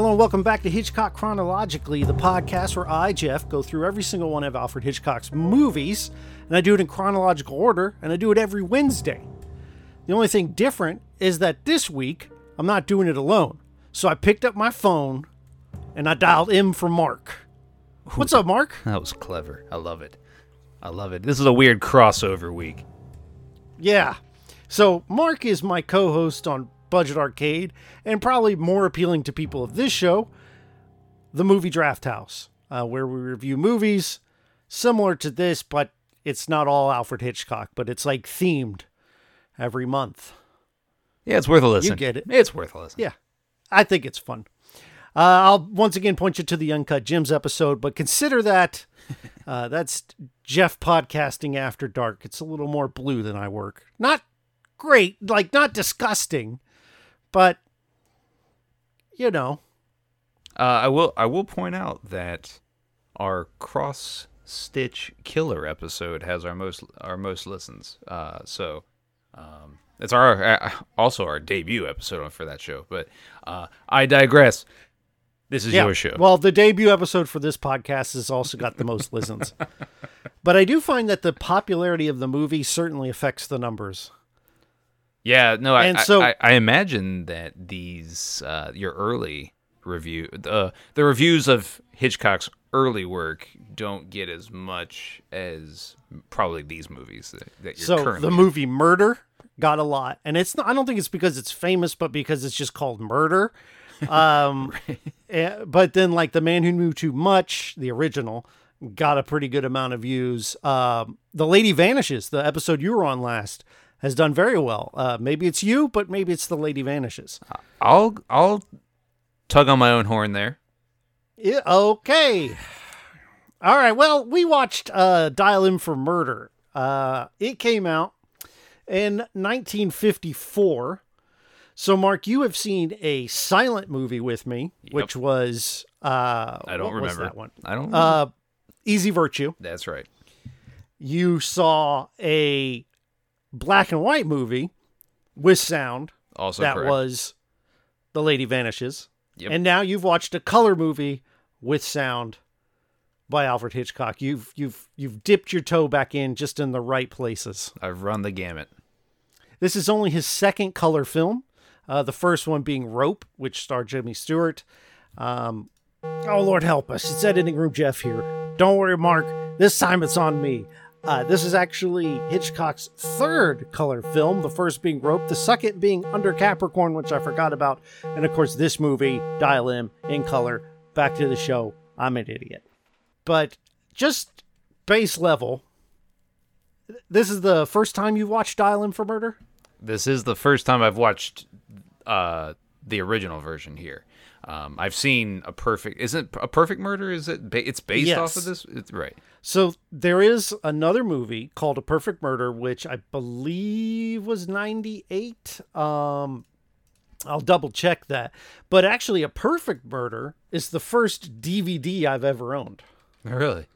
Hello and welcome back to Hitchcock Chronologically, the podcast where I, Jeff, go through every single one of Alfred Hitchcock's movies, and I do it in chronological order, and I do it every Wednesday. The only thing different is that this week, I'm not doing it alone. So I picked up my phone, and I dialed M for Mark. What's up, Mark? That was clever. I love it. I love it. This is a weird crossover week. Yeah. So Mark is my co-host on Budget Arcade, and probably more appealing to people of this show, the Movie Draft House, where we review movies similar to this, but it's not all Alfred Hitchcock, but it's like themed every month. Yeah, it's worth a listen. You get it. It's worth a listen. Yeah, I think it's fun. I'll once again point you to the Uncut Gems episode, but consider that that's Jeff podcasting after dark. It's a little more blue than I work. Not great, like not disgusting. But, you know, I will point out that our cross stitch killer episode has our most listens. So it's also our debut episode for that show. But I digress. This is your show. Well, the debut episode for this podcast has also got the most listens. But I do find that the popularity of the movie certainly affects the numbers. Yeah, no, I imagine that these your early review, the reviews of Hitchcock's early work don't get as much as probably these movies that you're currently. So the movie Murder got a lot, and it's not, I don't think it's because it's famous, but because it's just called Murder. Right. But then like The Man Who Knew Too Much, the original, got a pretty good amount of views. The Lady Vanishes, the episode you were on last, has done very well. Maybe it's you, but maybe it's The Lady Vanishes. I'll tug on my own horn there. Yeah, okay. All right, well, we watched Dial M for Murder. It came out in 1954. So, Mark, you have seen a silent movie with me, yep. Which was... I don't remember. What was that one? I don't remember. Easy Virtue. That's right. You saw a black and white movie with sound. Also that correct. Was The Lady Vanishes. Yep. And now you've watched a color movie with sound by Alfred Hitchcock. You've dipped your toe back in just in the right places. I've run the gamut. This is only his second color film. The first one being Rope, which starred Jimmy Stewart. Oh, Lord help us. It's Editing Room Jeff here. Don't worry, Mark. This time it's on me. This is actually Hitchcock's third color film, the first being Rope, the second being Under Capricorn, which I forgot about, and of course this movie, Dial M, in color. Back to the show, I'm an idiot. But just base level, this is the first time you've watched Dial M for Murder? This is the first time I've watched the original version here. I've seen A Perfect Murder? Is it? It's based off of this? It's right. So there is another movie called A Perfect Murder, which I believe was 98. I'll double check that. But actually, A Perfect Murder is the first DVD I've ever owned. Really?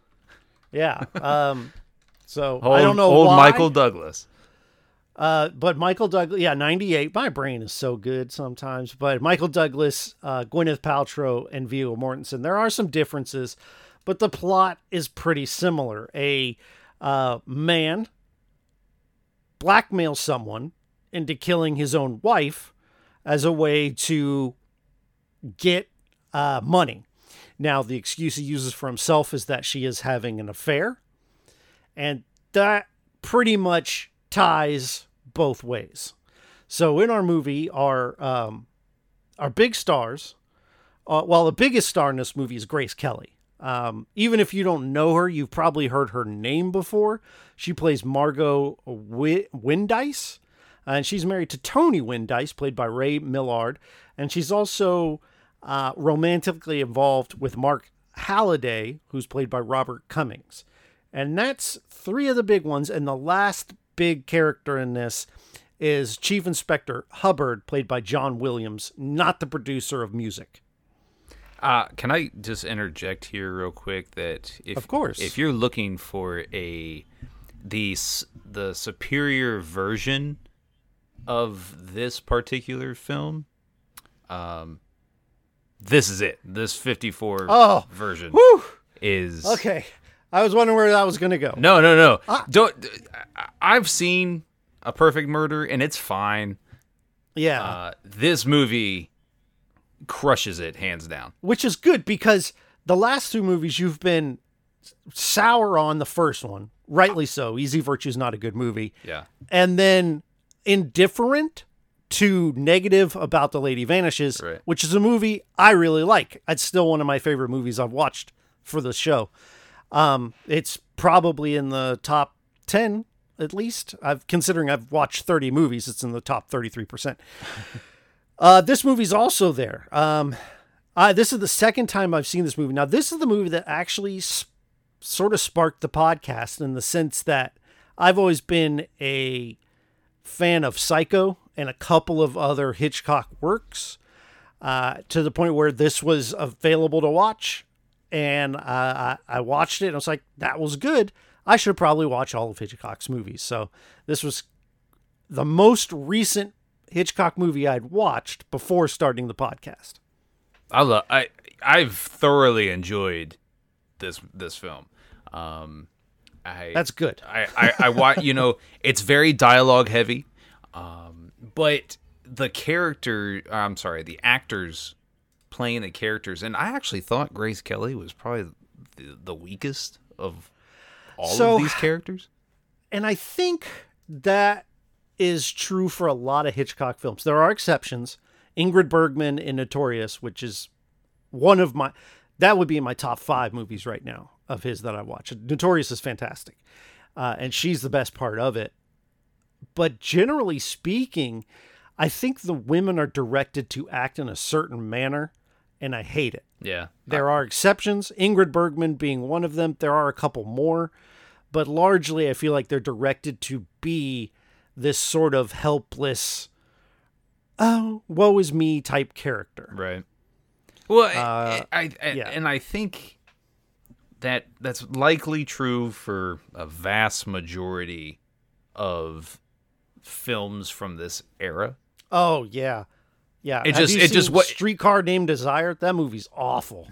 Yeah. So I don't know why. Old Michael Douglas. But Michael Douglas, yeah, 98. My brain is so good sometimes. But Michael Douglas, Gwyneth Paltrow, and Viggo Mortensen. There are some differences, but the plot is pretty similar. A man blackmails someone into killing his own wife as a way to get money. Now, the excuse he uses for himself is that she is having an affair, and that pretty much ties both ways. So in our movie, our big stars, well, the biggest star in this movie is Grace Kelly. Even if you don't know her, you've probably heard her name before. She plays Margot Windice, and she's married to Tony Windice, played by Ray Milland, and she's also romantically involved with Mark Halliday, who's played by Robert Cummings. And that's three of the big ones, and the last big character in this is Chief Inspector Hubbard, played by John Williams, not the producer of music. Can I just interject here real quick that if you're looking for the superior version of this particular film, this is it. This 54 version is... Okay. I was wondering where that was going to go. No. I've seen A Perfect Murder, and it's fine. Yeah. This movie crushes it, hands down. Which is good, because the last two movies you've been sour on the first one. Rightly so. Easy Virtue is not a good movie. Yeah. And then indifferent to negative about The Lady Vanishes, right, which is a movie I really like. It's still one of my favorite movies I've watched for the show. It's probably in the top 10, at least. Considering I've watched 30 movies, it's in the top 33%. This movie's also there. This is the second time I've seen this movie. Now, this is the movie that actually sort of sparked the podcast, in the sense that I've always been a fan of Psycho and a couple of other Hitchcock works, to the point where this was available to watch. And I watched it, and I was like, that was good. I should probably watch all of Hitchcock's movies. So this was the most recent Hitchcock movie I'd watched before starting the podcast. I've thoroughly enjoyed this film. That's good. I watch, you know, it's very dialogue heavy, but the actors playing the characters, and I actually thought Grace Kelly was probably the weakest of all of these characters. And I think that is true for a lot of Hitchcock films. There are exceptions. Ingrid Bergman in Notorious, which is that would be in my top 5 movies right now of his that I watch. Notorious is fantastic, and she's the best part of it. But generally speaking, I think the women are directed to act in a certain manner, and I hate it. Yeah. There are exceptions, Ingrid Bergman being one of them. There are a couple more, but largely I feel like they're directed to be this sort of helpless, oh, woe is me type character. Right. Well, and I think that that's likely true for a vast majority of films from this era. Oh yeah. Yeah. Have you seen Streetcar Named Desire? That movie's awful.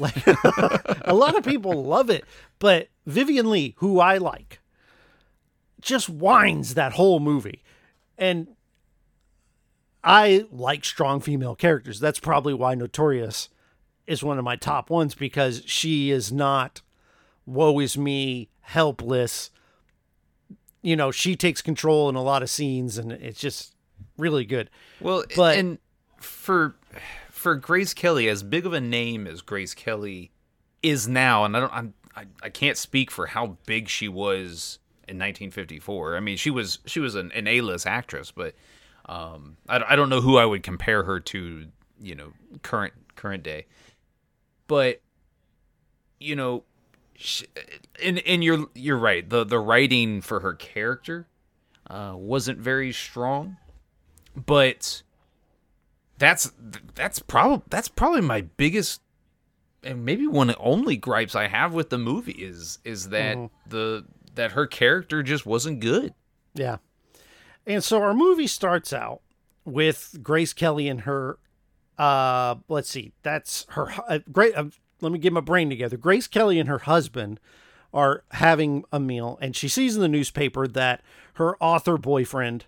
Like a lot of people love it, but Vivien Leigh, who I like, just whines that whole movie. And I like strong female characters. That's probably why Notorious is one of my top ones, because she is not woe is me, helpless. You know, she takes control in a lot of scenes, and it's just really good. Well, but, and for Grace Kelly, as big of a name as Grace Kelly is now, and I can't speak for how big she was in 1954. I mean, she was an A-list actress, but I don't know who I would compare her to, you know, current day. But you know, and you're right. The writing for her character wasn't very strong, but that's probably my biggest and maybe one of the only gripes I have with the movie is that that her character just wasn't good. Yeah, and so our movie starts out with Grace Kelly and her. Let's see, that's her great. Let me get my brain together. Grace Kelly and her husband are having a meal, and she sees in the newspaper that her author boyfriend,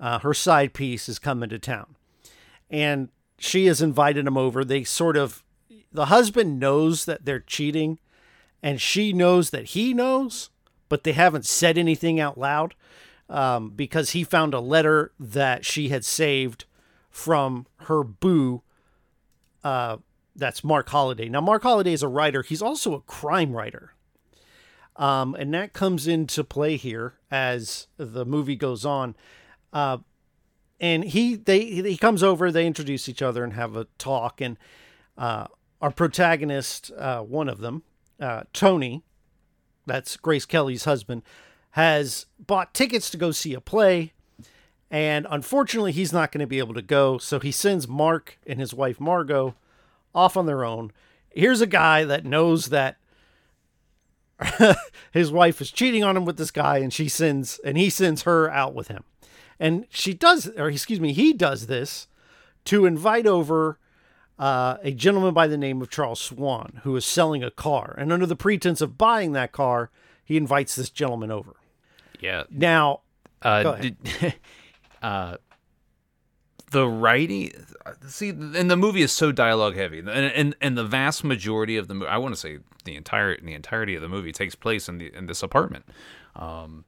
her side piece, is coming to town, and she has invited him over. The husband knows that they're cheating, and she knows that he knows, but they haven't said anything out loud, because he found a letter that she had saved from her boo, that's Mark Holliday. Now, Mark Holliday is a writer. He's also a crime writer. And that comes into play here as the movie goes on. And he comes over, they introduce each other and have a talk. And our protagonist, one of them, Tony, that's Grace Kelly's husband, has bought tickets to go see a play. And unfortunately, he's not going to be able to go. So he sends Mark and his wife, Margot, off on their own. Here's a guy that knows that his wife is cheating on him with this guy, and he sends her out with him. And he does this to invite over a gentleman by the name of Charles Swan, who is selling a car. And under the pretense of buying that car, he invites this gentleman over. Yeah. Now, go ahead. The writing, see, and the movie is so dialogue heavy, and the vast majority of the movie, I want to say the entirety of the movie takes place in this apartment, and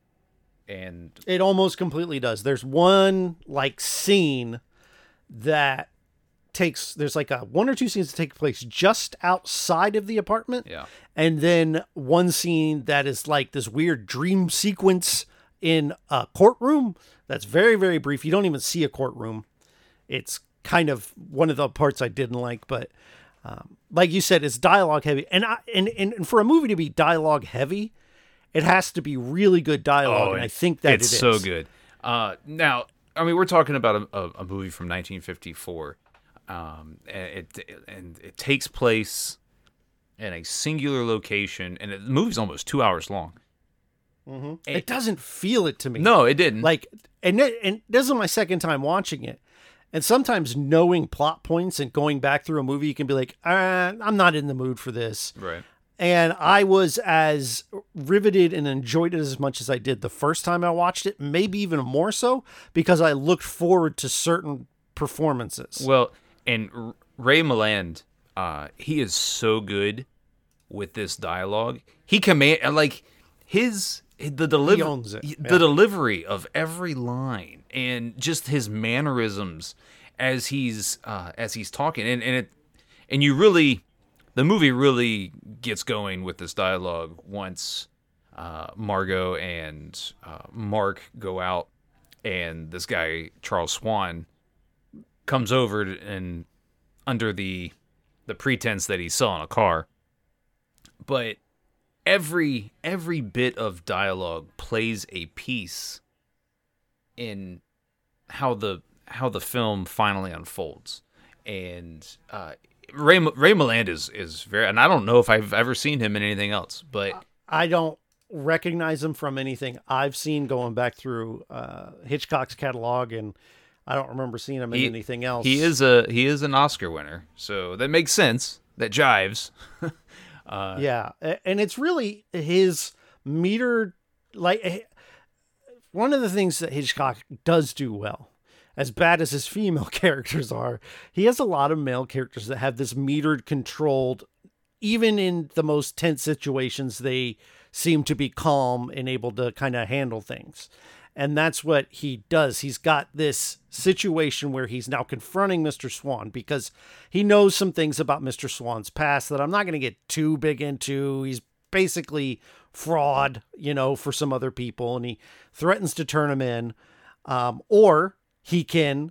it almost completely does. There's one scene that takes, there's one or two scenes that take place just outside of the apartment, yeah, and then one scene that is this weird dream sequence in a courtroom that's very, very brief. You don't even see a courtroom. It's kind of one of the parts I didn't like, but like you said, it's dialogue heavy. And for a movie to be dialogue heavy, it has to be really good dialogue, and I think that it is. It's so good. Now, I mean, we're talking about a movie from 1954, and it takes place in a singular location, and the movie's almost 2 hours long. Mm-hmm. It doesn't feel it to me. No, it didn't. And this is my second time watching it. And sometimes knowing plot points and going back through a movie, you can be like, I'm not in the mood for this. Right. And I was as riveted and enjoyed it as much as I did the first time I watched it, maybe even more so, because I looked forward to certain performances. Well, and Ray Milland, he is so good with this dialogue. He the delivery of every line and just his mannerisms as he's talking, the movie really gets going with this dialogue once Margot and Mark go out, and this guy Charles Swan comes over and under the pretense that he's selling a car, but every bit of dialogue plays a piece in how the film finally unfolds, and Ray Milland is very, and I don't know if I've ever seen him in anything else, but I don't recognize him from anything I've seen going back through Hitchcock's catalog, and I don't remember seeing him in anything else. He is an Oscar winner, so that makes sense. That jives. Yeah, and it's really his meter, one of the things that Hitchcock does do well, as bad as his female characters are, he has a lot of male characters that have this metered, controlled, even in the most tense situations, they seem to be calm and able to kind of handle things. And that's what he does. He's got this situation where he's now confronting Mr. Swan because he knows some things about Mr. Swan's past that I'm not going to get too big into. He's basically fraud, for some other people, and he threatens to turn him in, or he can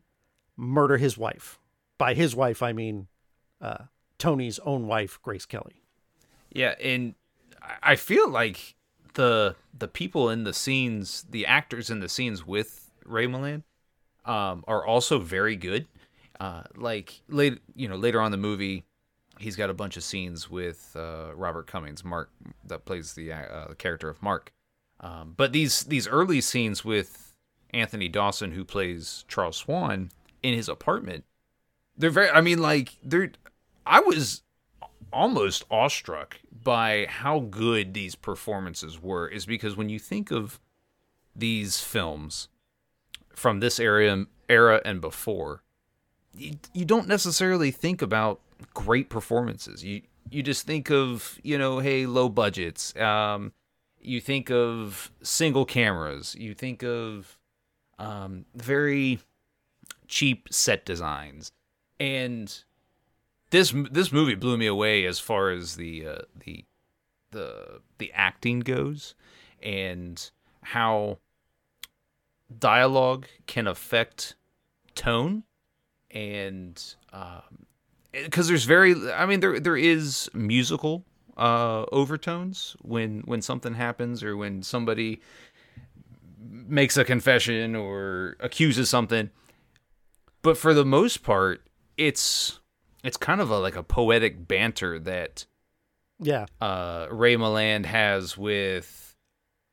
murder his wife. By his wife, I mean Tony's own wife, Grace Kelly. Yeah, and I feel like the people in the scenes, the actors in the scenes with Ray Milland, are also very good. Later on in the movie, he's got a bunch of scenes with Robert Cummings, Mark, that plays the character of Mark. But these early scenes with Anthony Dawson, who plays Charles Swan, in his apartment, they're very. I mean, I was almost awestruck by how good these performances were, is because when you think of these films from this era and before, you don't necessarily think about great performances. You just think of, hey, low budgets. You think of single cameras. You think of very cheap set designs. And This movie blew me away as far as the acting goes, and how dialogue can affect tone, and because there is musical overtones when something happens, or when somebody makes a confession or accuses something, but for the most part, it's kind of a poetic banter that Ray Milland has with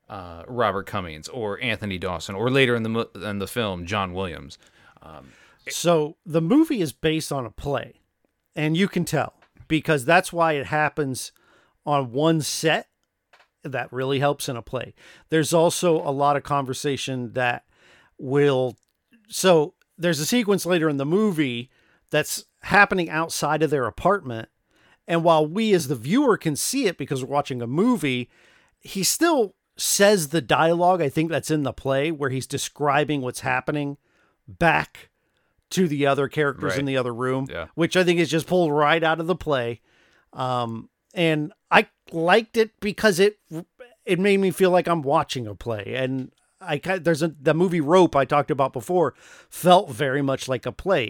Robert Cummings or Anthony Dawson, or later in the film, John Williams. So the movie is based on a play. And you can tell, because that's why it happens on one set. That really helps in a play. There's also a lot of conversation that will... So there's a sequence later in the movie that's happening outside of their apartment. And while we as the viewer can see it because we're watching a movie, he still says the dialogue, I think that's in the play, where he's describing what's happening back to the other characters in the other room, which I think is just pulled right out of the play. And I liked it because it made me feel like I'm watching a play. And the movie Rope I talked about before felt very much like a play.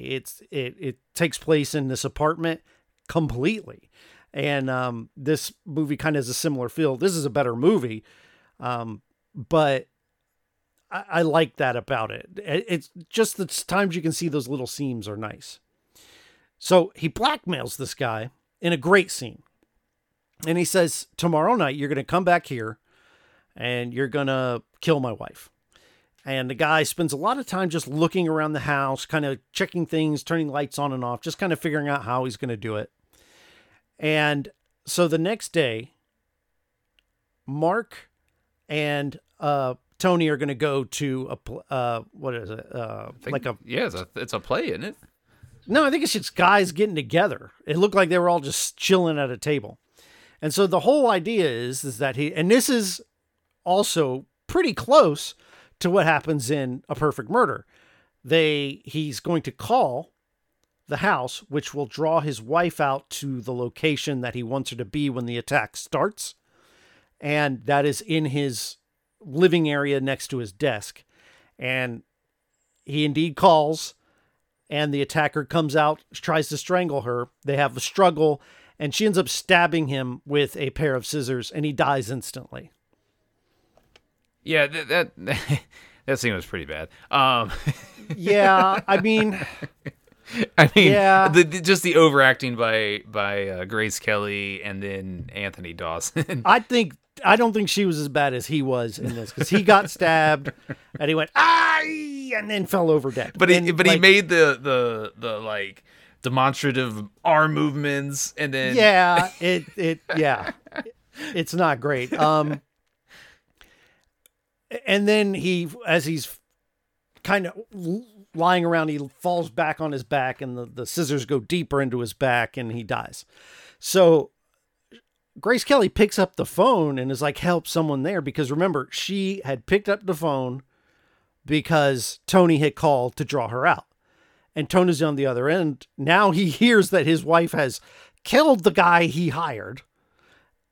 It takes place in this apartment completely. And this movie kind of has a similar feel. This is a better movie, but I like that about it. It's just the times you can see those little seams are nice. So he blackmails this guy in a great scene. And he says, tomorrow night, you're going to come back here and you're going to kill my wife. And the guy spends a lot of time just looking around the house, kind of checking things, turning lights on and off, just kind of figuring out how he's going to do it. And so the next day, Mark and Tony are going to go to a, what is it? It's a play, isn't it? No, I think it's just guys getting together. It looked like they were all just chilling at a table. And so the whole idea is that and this is also pretty close to what happens in A Perfect Murder. He's going to call the house, which will draw his wife out to the location that he wants her to be when the attack starts. And that is in his living area next to his desk. And he indeed calls, and the attacker comes out, tries to strangle her. They have a struggle, and she ends up stabbing him with a pair of scissors, and he dies instantly. Yeah, that scene was pretty bad. Yeah, I mean, yeah. Just the overacting by Grace Kelly and then Anthony Dawson. I don't think she was as bad as he was in this, because he got stabbed and he went and then fell over dead. But he made the like, demonstrative arm movements, and then it's not great. And then he, as he's kind of lying around, he falls back on his back, and the scissors go deeper into his back, and he dies. So Grace Kelly picks up the phone and is like, help, someone there, because remember, she had picked up the phone because Tony had called to draw her out. And Tony's on the other end. Now he hears that his wife has killed the guy he hired.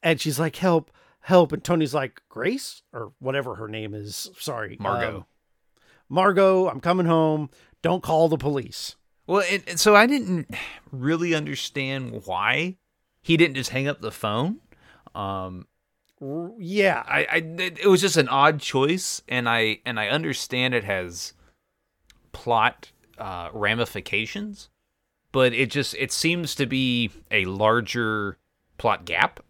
And she's like, help, help. And Tony's like, Grace, or whatever her name is. Sorry. Margot, I'm coming home. Don't call the police. Well, and so I didn't really understand why he didn't just hang up the phone. It was just an odd choice. And I understand it has plot ramifications, but it seems to be a larger plot gap.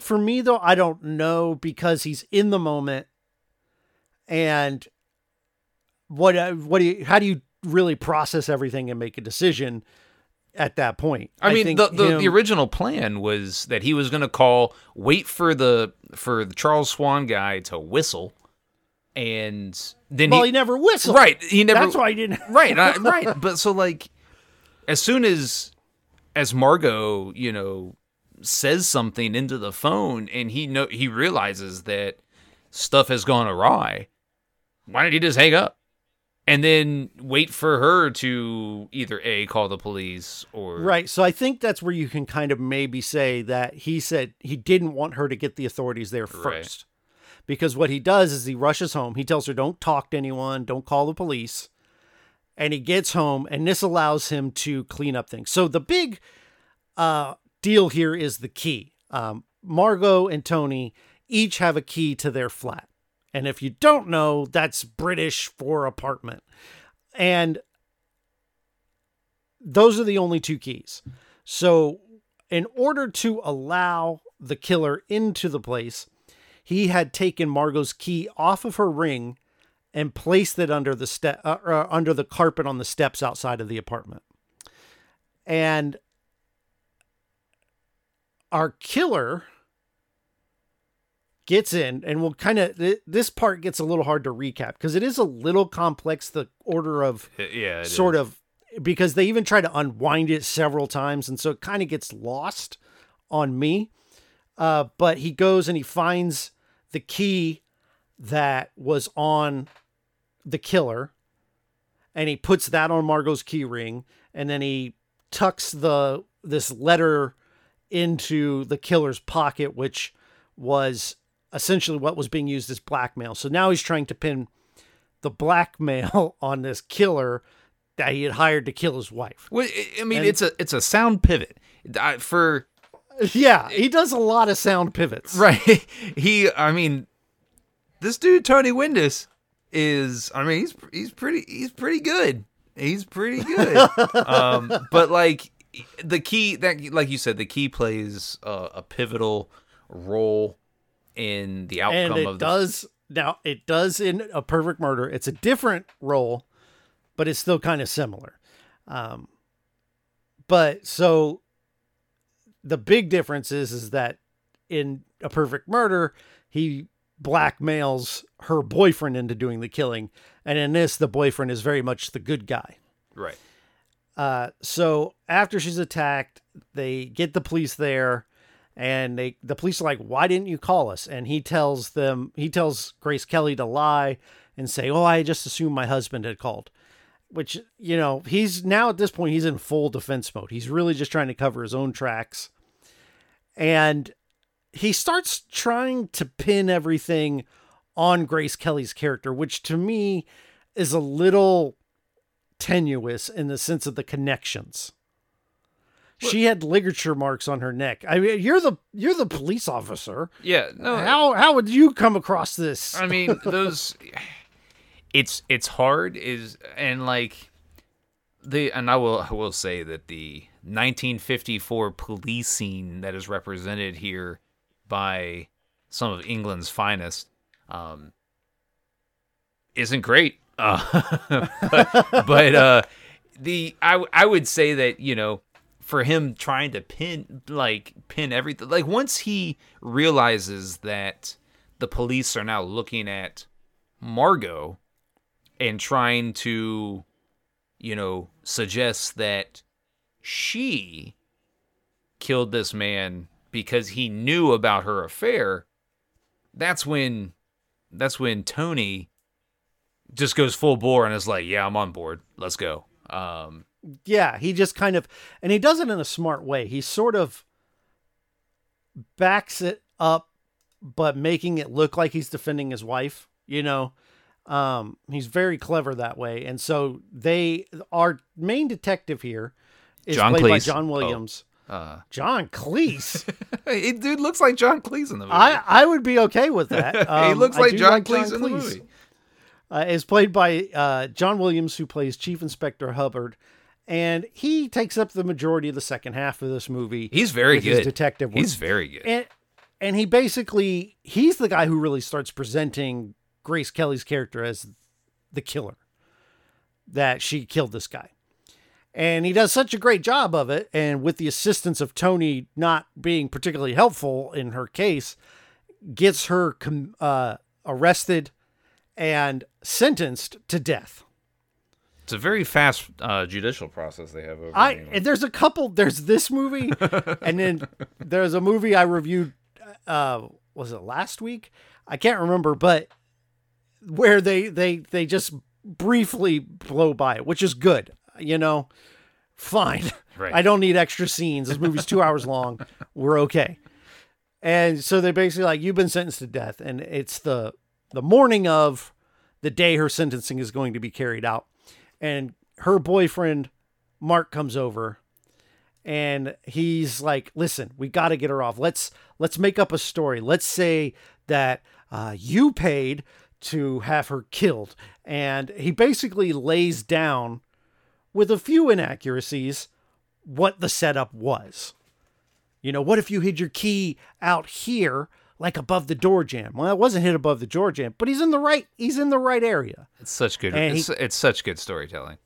For me though, I don't know, because he's in the moment, and how do you really process everything and make a decision at that point? I mean, the original plan was that he was going to call, wait for the Charles Swan guy to whistle. And then he never whistled. Right. He never. That's why he didn't. Right. Right. But so, like, as soon as Margot, says something into the phone, and he realizes that stuff has gone awry, why didn't he just hang up and then wait for her to either A, call the police, or. Right. So I think that's where you can kind of maybe say that he said he didn't want her to get the authorities there first. Right. Because what he does is he rushes home. He tells her, don't talk to anyone. Don't call the police. And he gets home, and this allows him to clean up things. So the big deal here is the key. Margot and Tony each have a key to their flat. And if you don't know, that's British for apartment. And those are the only two keys. So in order to allow the killer into the place, he had taken Margot's key off of her ring and placed it under the carpet on the steps outside of the apartment. And our killer gets in, and we'll kind of, this part gets a little hard to recap because it is a little complex, the order of sort of, because they even try to unwind it several times. And so it kind of gets lost on me. But he goes and he finds the key that was on the killer, and he puts that on Margot's key ring. And then he tucks this letter into the killer's pocket, which was essentially what was being used as blackmail. So now he's trying to pin the blackmail on this killer that he had hired to kill his wife. Well, I mean, it's a sound pivot. He does a lot of sound pivots. Right. This dude, Tony Windus, he's pretty good. He's pretty good. But like the key, that, like you said, the key plays a pivotal role in the outcome of this. It does in A Perfect Murder. It's a different role, but it's still kind of similar. But so the big difference is that in A Perfect Murder, he blackmails her boyfriend into doing the killing. And in this, the boyfriend is very much the good guy. Right. So after she's attacked, they get the police there, and the police are like, why didn't you call us? And he tells Grace Kelly to lie and say, oh, I just assumed my husband had called, which, he's now at this point, he's in full defense mode. He's really just trying to cover his own tracks. And he starts trying to pin everything on Grace Kelly's character, which to me is a little tenuous in the sense of the connections. Well, she had ligature marks on her neck. I mean, you're the police officer. Yeah. No. How would you come across this? I mean, those it's hard I will say that the 1954 police scene that is represented here by some of England's finest isn't great. I would say that, for him trying to pin everything, like once he realizes that the police are now looking at Margot and trying to, suggest that she killed this man because he knew about her affair, that's when Tony just goes full bore and is like, yeah, I'm on board. Let's go. He just kind of, and he does it in a smart way. He sort of backs it up, but making it look like he's defending his wife, he's very clever that way. And so our main detective here is played by John Williams. John Cleese. Dude looks like John Cleese in the movie. I would be okay with that. He looks like John Cleese in the movie. Is played by John Williams, who plays Chief Inspector Hubbard, and he takes up the majority of the second half of this movie. He's very good. His detective work. He's very good. And he basically, he's the guy who really starts presenting Grace Kelly's character as the killer, that she killed this guy. And he does such a great job of it, and with the assistance of Tony not being particularly helpful in her case, gets her arrested and sentenced to death. It's a very fast judicial process they have over there. There's a couple. There's this movie, and then there's a movie I reviewed, was it last week? I can't remember, but where they just briefly blow by it, which is good. Fine. Right. I don't need extra scenes. This movie's 2 hours long. We're okay. And so they're basically like, you've been sentenced to death. And it's the morning of the day her sentencing is going to be carried out. And her boyfriend, Mark, comes over and he's like, listen, we got to get her off. Let's make up a story. Let's say that you paid to have her killed. And he basically lays down, with a few inaccuracies, what the setup was. What if you hid your key out here, like above the door jamb? Well, it wasn't hid above the door jamb, but he's in the right area. It's such good storytelling.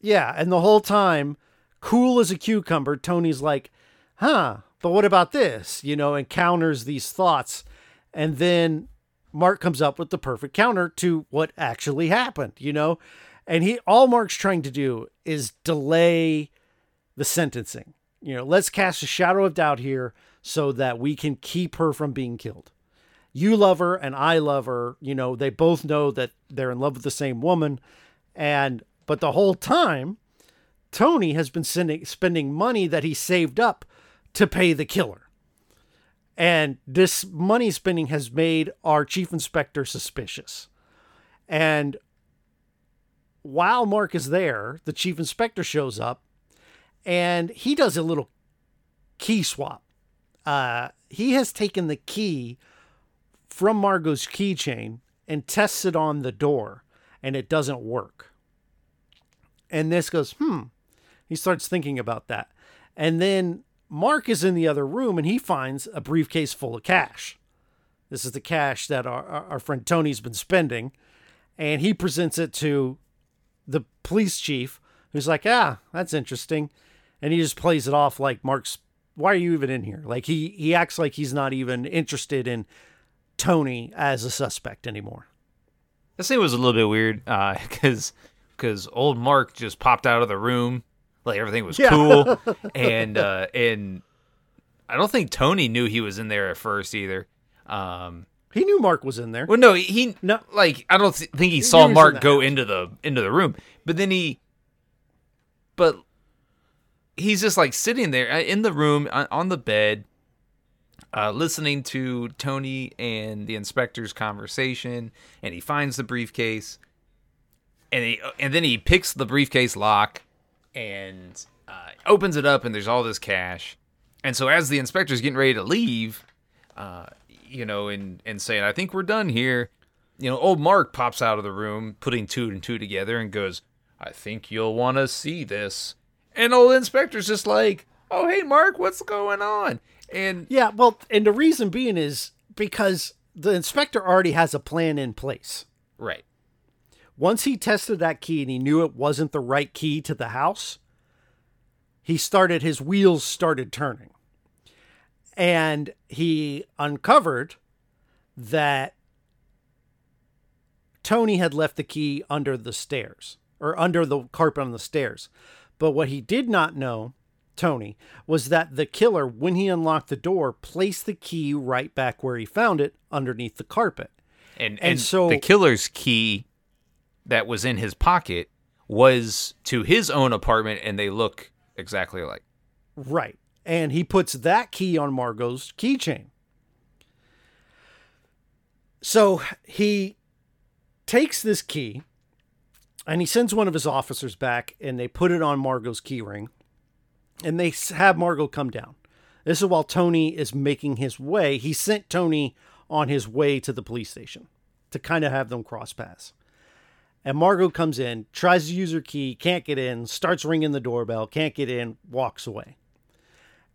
Yeah, and the whole time cool as a cucumber, Tony's like, huh, but what about this? You know, and counters these thoughts. And then Mark comes up with the perfect counter to what actually happened, you know? And he, all Mark's trying to do is delay the sentencing. You know, let's cast a shadow of doubt here so that we can keep her from being killed. You love her and I love her. You know, they both know that they're in love with the same woman. And, but the whole time, Tony has been spending money that he saved up to pay the killer. And this money spending has made our chief inspector suspicious. And while Mark is there, the chief inspector shows up and he does a little key swap. He has taken the key from Margot's keychain and tests it on the door, and it doesn't work. And this goes, He starts thinking about that. And then Mark is in the other room and he finds a briefcase full of cash. This is the cash that our friend Tony's been spending. And he presents it to the police chief, who's like, that's interesting. And he just plays it off like, Mark's, why are you even in here? Like he acts like he's not even interested in Tony as a suspect anymore. This thing was a little bit weird because old Mark just popped out of the room. Like everything was cool, and I don't think Tony knew he was in there at first either. He knew Mark was in there. Well, no, I don't think he saw Mark go into the room. But then he's just like sitting there in the room on the bed, listening to Tony and the inspector's conversation, and he finds the briefcase, and then he picks the briefcase lock. And opens it up, and there's all this cash. And so as the inspector's getting ready to leave, and saying, I think we're done here, old Mark pops out of the room, putting two and two together, and goes, I think you'll want to see this. And old inspector's just like, oh, hey, Mark, what's going on? And yeah, well, and the reason being is because the inspector already has a plan in place. Right. Once he tested that key and he knew it wasn't the right key to the house, his wheels started turning. And he uncovered that Tony had left the key under the stairs, or under the carpet on the stairs. But what he did not know, Tony, was that the killer, when he unlocked the door, placed the key right back where he found it, underneath the carpet. And so the killer's key that was in his pocket was to his own apartment, and they look exactly alike. Right. And he puts that key on Margot's keychain. So he takes this key and he sends one of his officers back, and they put it on Margot's key ring, and they have Margot come down. This is while Tony is making his way. He sent Tony on his way to the police station to kind of have them cross paths. And Margot comes in, tries to use her key, can't get in, starts ringing the doorbell, can't get in, walks away.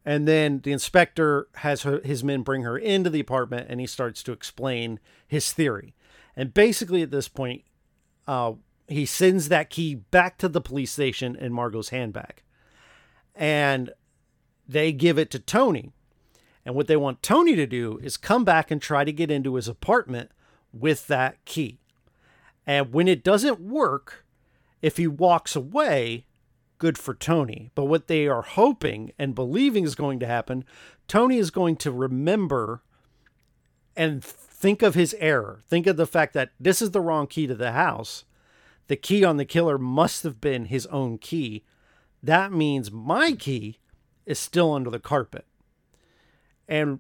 And then the inspector has his men bring her into the apartment, and he starts to explain his theory. And basically at this point, he sends that key back to the police station in Margot's handbag. And they give it to Tony. And what they want Tony to do is come back and try to get into his apartment with that key. And when it doesn't work, if he walks away, good for Tony. But what they are hoping and believing is going to happen, Tony is going to remember and think of his error. Think of the fact that this is the wrong key to the house. The key on the killer must have been his own key. That means my key is still under the carpet. And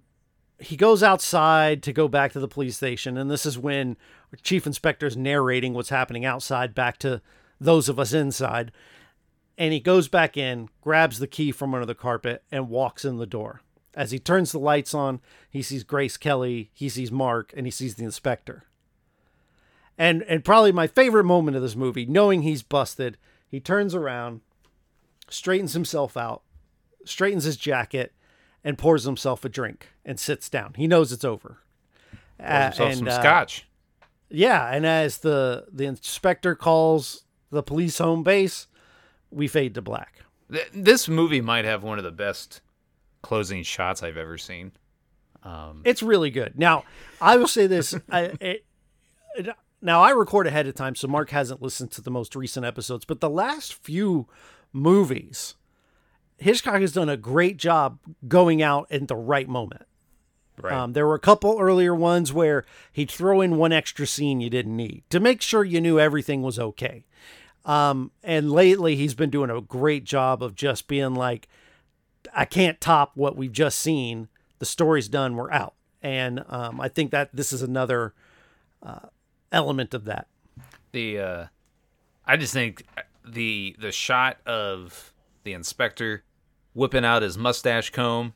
he goes outside to go back to the police station. And this is when Chief Inspector's narrating what's happening outside back to those of us inside. And he goes back in, grabs the key from under the carpet, and walks in the door. As he turns the lights on, he sees Grace Kelly, he sees Mark, and he sees the inspector. And probably my favorite moment of this movie, knowing he's busted, he turns around, straightens himself out, straightens his jacket, and pours himself a drink and sits down. He knows it's over. Pours himself some scotch. Yeah, and as the inspector calls the police home base, we fade to black. This movie might have one of the best closing shots I've ever seen. It's really good. Now, I will say this. Now, I record ahead of time, so Mark hasn't listened to the most recent episodes, but the last few movies, Hitchcock has done a great job going out at the right moment. Right. There were a couple earlier ones where he'd throw in one extra scene you didn't need to make sure you knew everything was okay. And lately he's been doing a great job of just being like, I can't top what we've just seen. The story's done. We're out. And I think that this is another element of that. I just think the shot of the inspector whipping out his mustache comb.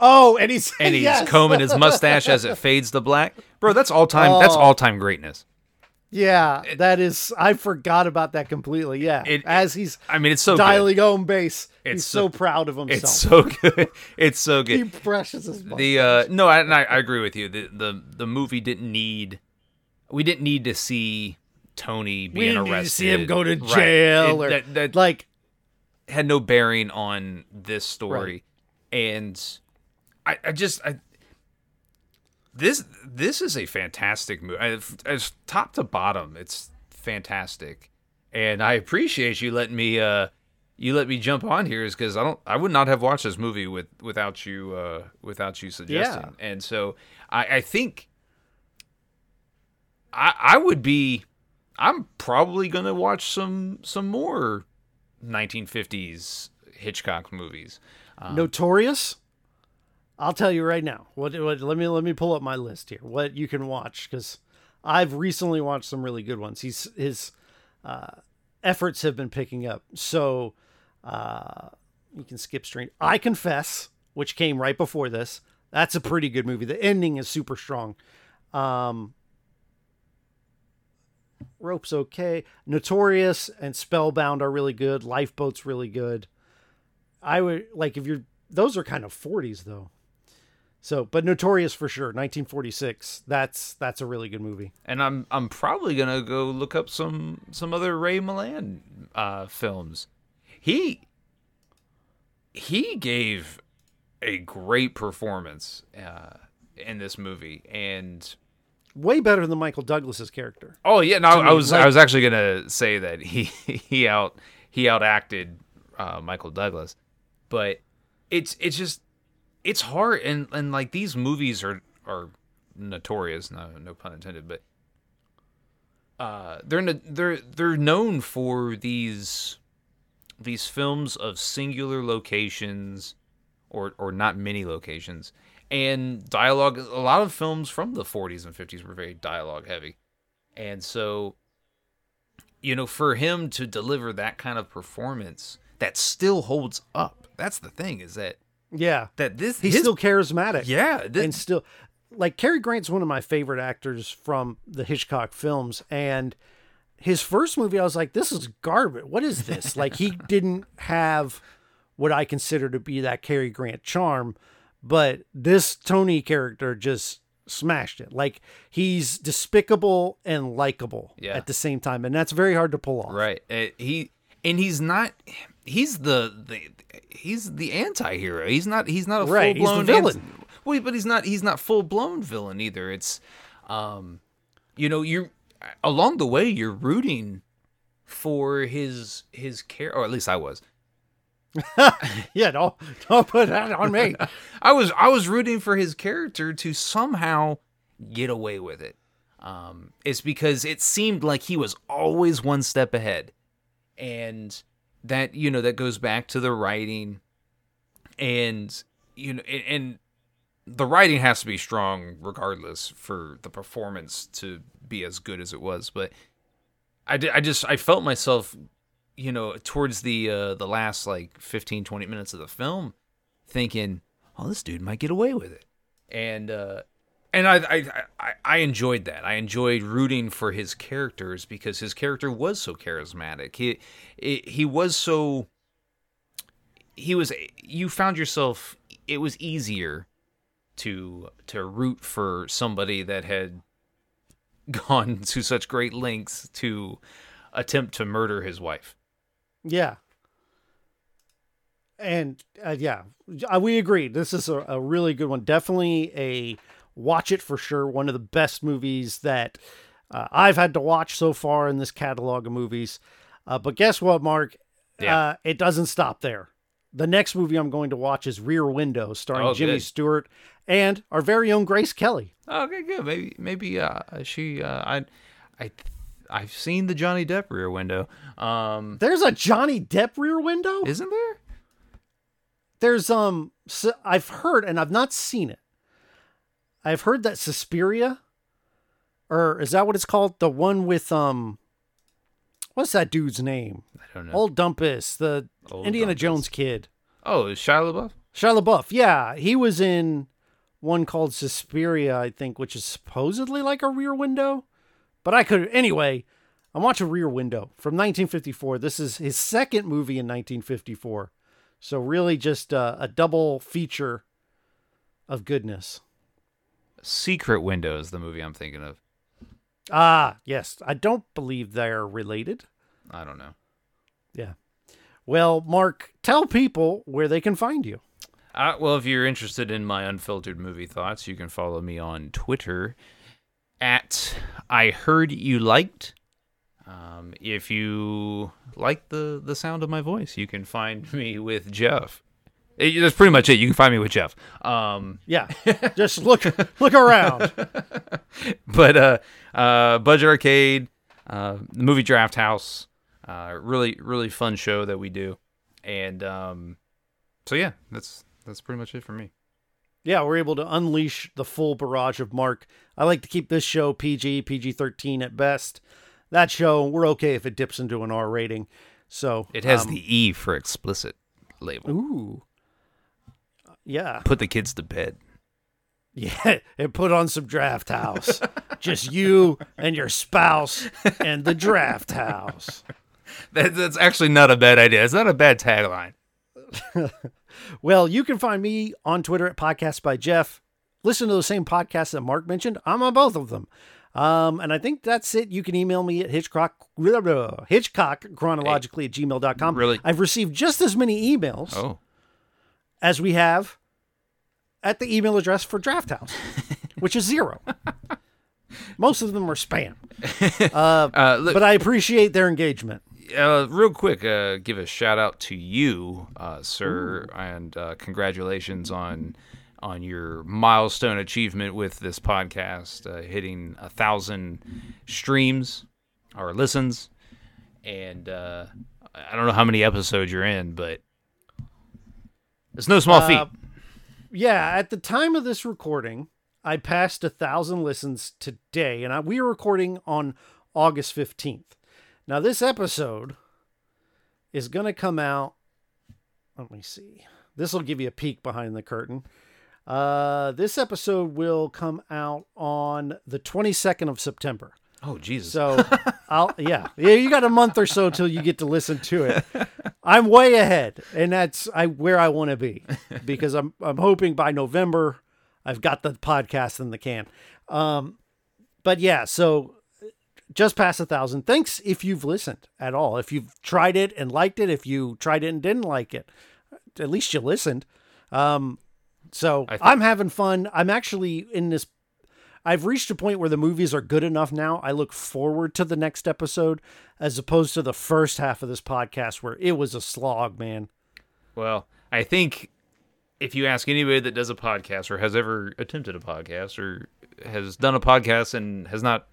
Oh, and he's yes. combing his mustache as it fades to black. Bro, that's all time. Oh. That's all time greatness. Yeah, that is. I forgot about that completely. Yeah, it's so dialing good. Home bass. He's so proud of himself. It's so good. It's so good. He brushes his mustache. I agree with you. The movie didn't need. We didn't need to see Tony being arrested. We didn't need to see him go to jail right. That had no bearing on this story, right. And. This is a fantastic movie. It's top to bottom, it's fantastic, and I appreciate you letting me jump on here, is because I would not have watched this movie without you suggesting. Yeah. And so I think I'm probably gonna watch some more 1950s Hitchcock movies. Notorious. I'll tell you right now. Let me pull up my list here. What you can watch, because I've recently watched some really good ones. His efforts have been picking up, so you can skip straight. I Confess, which came right before this. That's a pretty good movie. The ending is super strong. Rope's okay. Notorious and Spellbound are really good. Lifeboat's really good. I would like if you're. Those are kind of 40s though. So, but Notorious for sure, 1946. That's a really good movie. And I'm probably gonna go look up some other Ray Milland films. He gave a great performance in this movie, and way better than Michael Douglas's character. Oh yeah, no, I was actually gonna say that he outacted Michael Douglas, but it's just. It's hard, and like these movies are notorious, no pun intended, but they're known for these films of singular locations or not many locations and dialogue. A lot of films from the 40s and 50s were very dialogue heavy, and so for him to deliver that kind of performance that still holds up. That's the thing is that. Yeah, he's still charismatic. Yeah, and still, like Cary Grant's one of my favorite actors from the Hitchcock films. And his first movie, I was like, "This is garbage. What is this?" Like he didn't have what I consider to be that Cary Grant charm, but this Tony character just smashed it. Like he's despicable and likable at the same time, and that's very hard to pull off. Right? He's not. He's the anti-hero. He's not a right. full-blown villain. But he's not full-blown villain either. It's you're along the way you're rooting for his care, or at least I was. Yeah, don't put that on me. I was rooting for his character to somehow get away with it. It's because it seemed like he was always one step ahead. And that that goes back to the writing, and and the writing has to be strong regardless for the performance to be as good as it was. But I felt myself, towards the last like 15, 20 minutes of the film, thinking, oh, this dude might get away with it, and I enjoyed that. I enjoyed rooting for his characters because his character was so charismatic. You found yourself. It was easier to root for somebody that had gone to such great lengths to attempt to murder his wife. Yeah. And yeah, we agreed. This is a really good one. Definitely a watch it for sure. One of the best movies that I've had to watch so far in this catalog of movies. But guess what, Mark? Yeah. It doesn't stop there. The next movie I'm going to watch is Rear Window, starring Jimmy Stewart and our very own Grace Kelly. Okay, good. Maybe she. I've seen the Johnny Depp Rear Window. There's a Johnny Depp Rear Window, isn't there? There's so I've heard, and I've not seen it. I've heard that Suspiria, or is that what it's called? The one with what's that dude's name? I don't know. Old Dumpus, the Old Indiana Dumpus. Jones kid. Oh, Shia LaBeouf? Shia LaBeouf, yeah. He was in one called Suspiria, I think, which is supposedly like a Rear Window. But I could... Anyway, I'm watching Rear Window from 1954. This is his second movie in 1954. So really just a double feature of goodness. Secret Window is the movie I'm thinking of. Ah, yes. I don't believe they're related. I don't know. Yeah. Well, Mark, tell people where they can find you. Well, if you're interested in my unfiltered movie thoughts, you can follow me on Twitter at I Heard You Liked. If you like the sound of my voice, you can find me with Jeff. That's pretty much it. You can find me with Jeff. Yeah, just look around. But Budget Arcade, the Movie Draft House, really, really fun show that we do. And so, yeah, that's pretty much it for me. Yeah, we're able to unleash the full barrage of Mark. I like to keep this show PG-13 at best. That show, we're okay if it dips into an R rating. So it has the E for explicit label. Ooh. Yeah. Put the kids to bed. Yeah, and put on some Draft House. Just you and your spouse and the Draft House. That's actually not a bad idea. It's not a bad tagline. Well, you can find me on Twitter at Podcast by Jeff. Listen to those same podcasts that Mark mentioned. I'm on both of them. And I think that's it. You can email me at Hitchcock chronologically at gmail.com. Really? I've received just as many emails as we have at the email address for Draft House, which is 0. Most of them are spam. Look, but I appreciate their engagement. Real quick, give a shout out to you, sir, and congratulations on your milestone achievement with this podcast, hitting 1,000 streams or listens. And I don't know how many episodes you're in, but it's no small feat. Yeah, at the time of this recording, I passed 1,000 listens today, and we are recording on August 15th. Now, this episode is going to come out, let me see, this will give you a peek behind the curtain. This episode will come out on the 22nd of September. Oh, Jesus. So, yeah, you got a month or so till you get to listen to it. I'm way ahead, and that's where I want to be, because I'm hoping by November I've got the podcast in the can. But yeah, so just past 1,000. Thanks if you've listened at all. If you've tried it and liked it, if you tried it and didn't like it, at least you listened. So I'm having fun. I'm actually in this. I've reached a point where the movies are good enough now. I look forward to the next episode as opposed to the first half of this podcast where it was a slog, man. Well, I think if you ask anybody that does a podcast or has ever attempted a podcast or has done a podcast and has not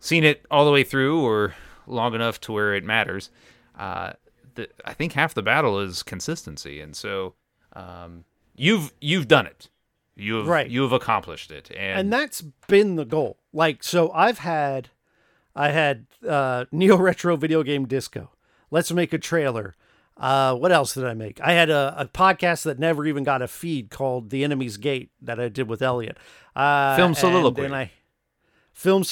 seen it all the way through or long enough to where it matters, I think half the battle is consistency. And so, You've done it. You've accomplished it. And that's been the goal. Like, so I had Neo Retro Video Game Disco. Let's Make a Trailer. What else did I make? I had a podcast that never even got a feed called The Enemy's Gate that I did with Elliot. Film Soliloquy. And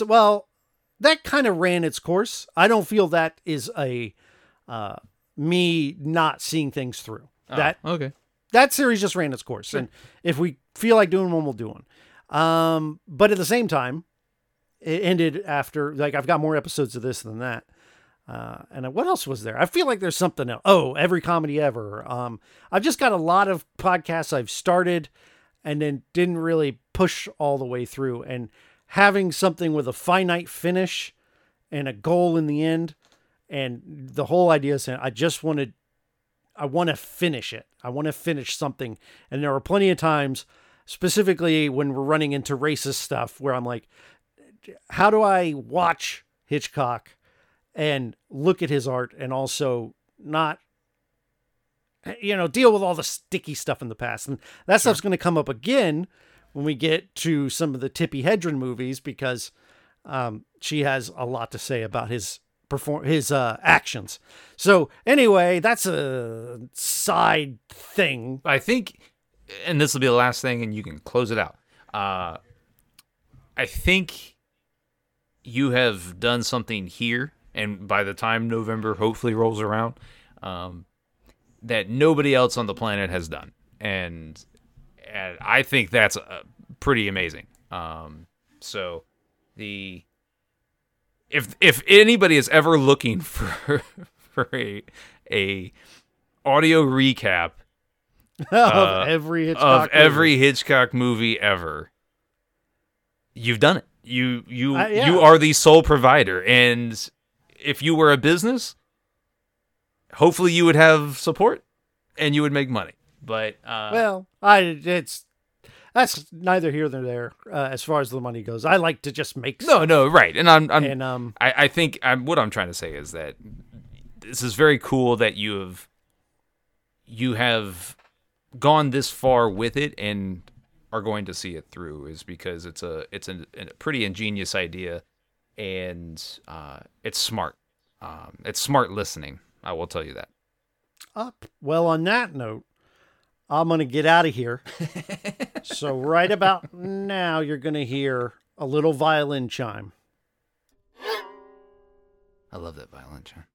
that kind of ran its course. I don't feel that is a me not seeing things through. That series just ran its course. Sure. And if we feel like doing one, we'll do one. But at the same time, it ended after, like, I've got more episodes of this than that. And what else was there? I feel like there's something else. Oh, Every Comedy Ever. I've just got a lot of podcasts I've started and then didn't really push all the way through. And having something with a finite finish and a goal in the end, and the whole idea is I want to finish it. I want to finish something. And there are plenty of times, specifically when we're running into racist stuff, where I'm like, how do I watch Hitchcock and look at his art and also not, deal with all the sticky stuff in the past? And that stuff's going to come up again when we get to some of the Tippi Hedren movies, because she has a lot to say about his actions. So anyway, that's a side thing, I think. And this will be the last thing and you can close it out. I think you have done something here, and by the time November hopefully rolls around, that nobody else on the planet has done. And I think that's pretty amazing. So if anybody is ever looking for a audio recap of every Hitchcock movie ever, you've done it. You are the sole provider, and if you were a business, hopefully you would have support and you would make money. But that's neither here nor there as far as the money goes. I like to just make stuff. No, right. And I think what I'm trying to say is that this is very cool that you have gone this far with it and are going to see it through, is because it's a pretty ingenious idea, and it's smart. It's smart listening. I will tell you that. Well, on that note, I'm going to get out of here. So right about now, you're going to hear a little violin chime. I love that violin chime.